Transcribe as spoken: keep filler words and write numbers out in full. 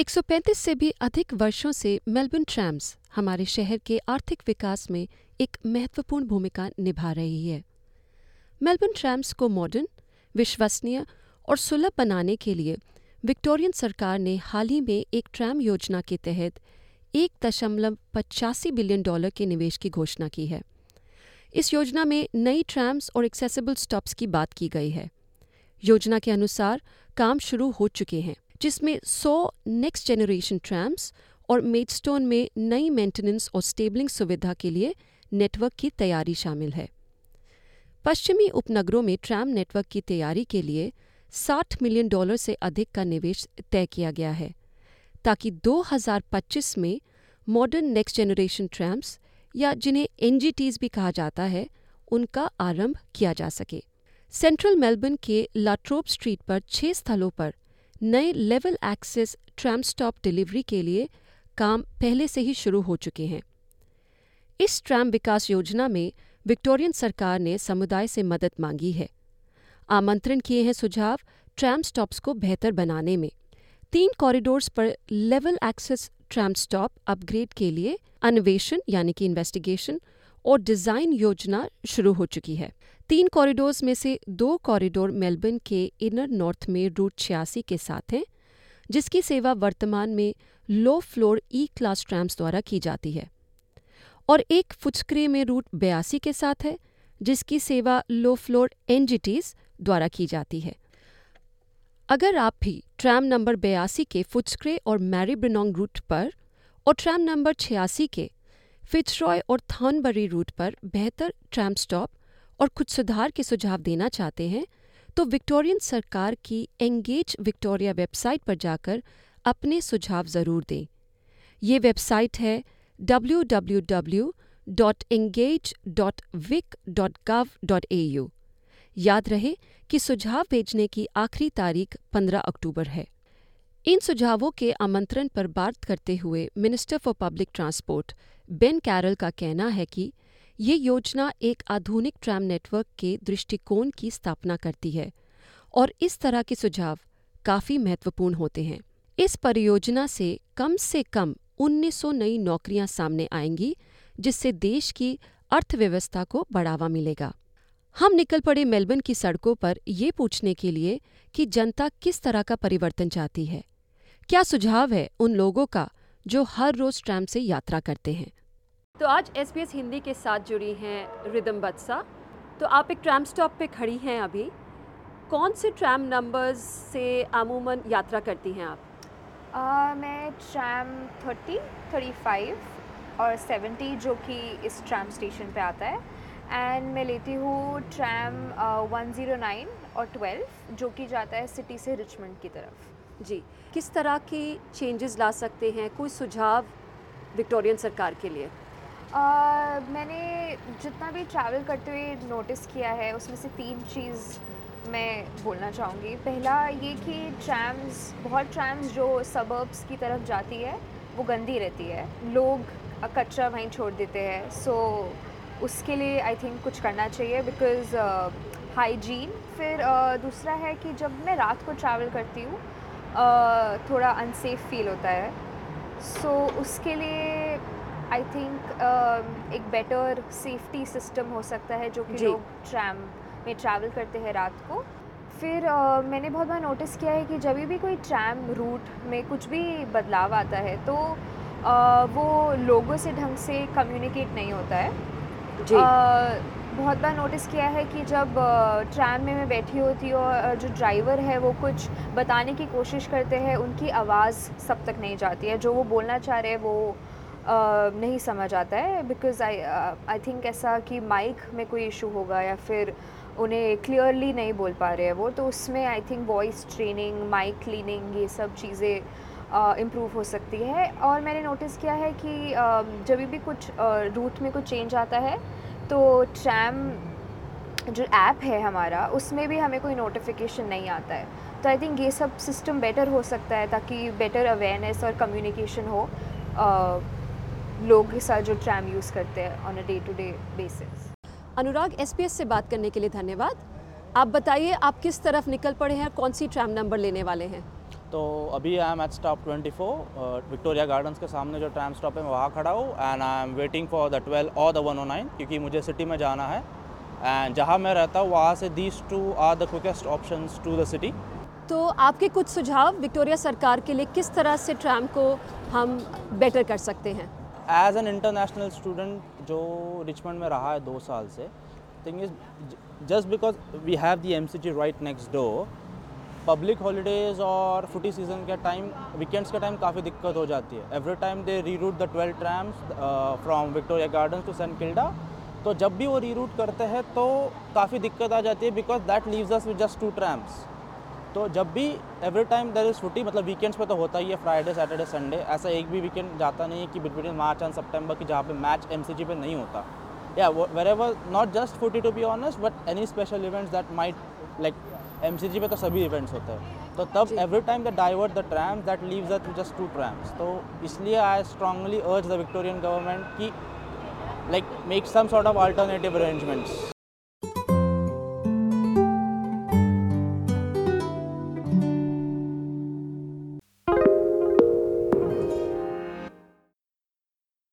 एक सौ पैंतीस से भी अधिक वर्षों से मेलबर्न ट्रैम्स हमारे शहर के आर्थिक विकास में एक महत्वपूर्ण भूमिका निभा रही है। मेलबर्न ट्रैम्स को मॉडर्न, विश्वसनीय और सुलभ बनाने के लिए विक्टोरियन सरकार ने हाल ही में एक ट्रैम योजना के तहत एक दशमलव पचासी बिलियन डॉलर के निवेश की घोषणा की है। इस योजना में नई ट्रैम्स और एक्सेसिबल स्टॉप्स की बात की गई है। योजना के अनुसार काम शुरू हो चुके हैं, जिसमें सौ नेक्स्ट जेनरेशन ट्रैम्स और मेडस्टोन में नई मेंटेनेंस और स्टेबलिंग सुविधा के लिए नेटवर्क की तैयारी शामिल है। पश्चिमी उपनगरों में ट्रैम नेटवर्क की तैयारी के लिए साठ मिलियन डॉलर से अधिक का निवेश तय किया गया है, ताकि दो हज़ार पच्चीस में मॉडर्न नेक्स्ट जेनरेशन ट्रैम्स या जिन्हें एनजीटीज भी कहा जाता है, उनका आरंभ किया जा सके। सेंट्रल मेलबर्न के लाट्रोप स्ट्रीट पर छह स्थलों पर नए level access tram stop delivery के लिए काम पहले से ही शुरू हो चुके हैं। इस ट्रैम विकास योजना में विक्टोरियन सरकार ने समुदाय से मदद मांगी है। आमंत्रण किए हैं सुझाव ट्रैम स्टॉप्स को बेहतर बनाने में। तीन कॉरिडोर्स पर level access tram stop upgrade के लिए अन्वेषण यानी कि इन्वेस्टिगेशन और डिज़ाइन योजना शुरू हो चुकी है। तीन कॉरिडोर्स में से दो कॉरिडोर मेलबर्न के इनर नॉर्थ में रूट छियासी के साथ हैं, जिसकी सेवा वर्तमान में लो फ्लोर ई क्लास ट्रैम्स द्वारा की जाती है, और एक फुटस्क्रे में रूट बयासी के साथ है, जिसकी सेवा लो फ्लोर एनजीटीज द्वारा की जाती है। अगर आप भी ट्रैम नंबर बयासी के फुटस्क्रे और मैरीब्रनोंग रूट पर और ट्रैम नंबर छियासी के फिट्सरॉय और थॉर्नबरी रूट पर बेहतर ट्रैम स्टॉप और कुछ सुधार के सुझाव देना चाहते हैं, तो विक्टोरियन सरकार की एंगेज विक्टोरिया वेबसाइट पर जाकर अपने सुझाव ज़रूर दें। ये वेबसाइट है W W W dot engage dot vic dot gov dot A U. याद रहे कि सुझाव भेजने की आखिरी तारीख पंद्रह अक्टूबर है। इन सुझावों के आमंत्रण पर बात करते हुए minister for public transport Ben Carroll का कहना है कि ये योजना एक आधुनिक ट्रैम नेटवर्क के दृष्टिकोण की स्थापना करती है और इस तरह के सुझाव काफ़ी महत्वपूर्ण होते हैं। इस परियोजना से कम से कम उन्नीस सौ नई नौकरियां सामने आएंगी, जिससे देश की अर्थव्यवस्था को बढ़ावा मिलेगा। हम निकल पड़े मेलबर्न की सड़कों पर ये पूछने के लिए कि जनता किस तरह का परिवर्तन चाहती है। क्या सुझाव है उन लोगों का जो हर रोज ट्रैम से यात्रा करते हैं? तो आज एसबीएस हिंदी के साथ जुड़ी हैं रिदम बत्सा। तो आप एक ट्रैम स्टॉप पे खड़ी हैं अभी। कौन से ट्रैम नंबर्स से अमूमन यात्रा करती हैं आप? uh, मैं ट्रैम तीस, पैंतीस और सत्तर जो कि इस ट्रैम स्टेशन पे आता है, एंड मैं लेती हूँ ट्रैम एक सौ नौ और बारह जो कि जाता है सिटी से रिचमंड की तरफ। जी, किस तरह के चेंजेस ला सकते हैं? कोई सुझाव विक्टोरियन सरकार के लिए? uh, मैंने जितना भी ट्रैवल करते हुए नोटिस किया है उसमें से तीन चीज़ मैं बोलना चाहूँगी। पहला ये कि ट्रैम्स, बहुत ट्रैम्स जो सबर्ब्स की तरफ जाती है वो गंदी रहती है, लोग कचरा वहीं छोड़ देते हैं। सो so, उसके लिए आई थिंक कुछ करना चाहिए बिकॉज़ हाइजीन। फिर uh, दूसरा है कि जब मैं रात को ट्रैवल करती हूँ uh, थोड़ा अनसेफ फील होता है। सो so, उसके लिए आई थिंक uh, एक बेटर सेफ्टी सिस्टम हो सकता है जो कि लोग ट्रैम में ट्रैवल करते हैं रात को। फिर uh, मैंने बहुत बार नोटिस किया है कि जब भी कोई ट्रैम रूट में कुछ भी बदलाव आता है तो uh, वो लोगों से ढंग से कम्युनिकेट नहीं होता है। Uh, बहुत बार नोटिस किया है कि जब uh, ट्रैम में मैं बैठी होती हूँ और जो ड्राइवर है वो कुछ बताने की कोशिश करते हैं, उनकी आवाज़ सब तक नहीं जाती है, जो वो बोलना चाह रहे हैं वो uh, नहीं समझ आता है। बिकॉज़ आई आई थिंक ऐसा कि माइक में कोई इशू होगा या फिर उन्हें क्लियरली नहीं बोल पा रहे हैं वो, तो उसमें I think voice training, mic cleaning, ये सब चीज़ें इम्प्रूव uh, हो सकती है। और मैंने नोटिस किया है कि uh, जब भी कुछ रूट uh, में कुछ चेंज आता है तो ट्रैम जो ऐप है हमारा उसमें भी हमें कोई नोटिफिकेशन नहीं आता है। तो आई थिंक ये सब सिस्टम बेटर हो सकता है ताकि बेटर अवेयरनेस और कम्युनिकेशन हो uh, लोग के साथ जो ट्रैम यूज़ करते हैं on a day to day basis. Anurag, SPS से बात करने के लिए धन्यवाद। आप बताइए, आप किस तरफ निकल पड़े हैं, कौन सी ट्रैम नंबर लेने वाले हैं? तो अभी I am at stop twenty four, Victoria Gardens के सामने जो ट्राम स्टॉप है मैं वहाँ खड़ा हूँ and I am waiting for the twelve और द वन ओ नाइन, क्योंकि मुझे सिटी में जाना है एंड जहाँ मैं रहता हूँ वहाँ से these two are the quickest options to the city. तो आपके कुछ सुझाव विक्टोरिया सरकार के लिए, किस तरह से ट्राम को हम बेटर कर सकते हैं? एज एन इंटरनेशनल स्टूडेंट जो रिचमंड में रहा है दो साल से, thing is just because we have the M C G right next door, public holidays और फुटी सीजन के टाइम, वीकेंड्स के टाइम काफ़ी दिक्कत हो जाती है। Every time they reroute the twelve trams from Victoria Gardens to Saint Kilda, तो जब भी वो री रूट करते हैं तो काफ़ी दिक्कत आ जाती है because that leaves us with just two trams. तो जब भी एवरी टाइम देयर इज़ फुटी, मतलब वीकेंड्स पे तो होता ही है, फ्राइडे सैटरडे संडे, ऐसा एक भी वीकेंड जाता नहीं है कि बिटवीन मार्च एंड सितंबर की जहाँ पे मैच एमसीजी पे नहीं होता। या wherever, not just footy to be honest, but any special events that might, like MCG पे तो सभी इवेंट्स होते हैं, तो तब every time the divert the trams that leaves us just two trams. तो इसलिए I strongly urge the Victorian government की like make some sort of alternative arrangements.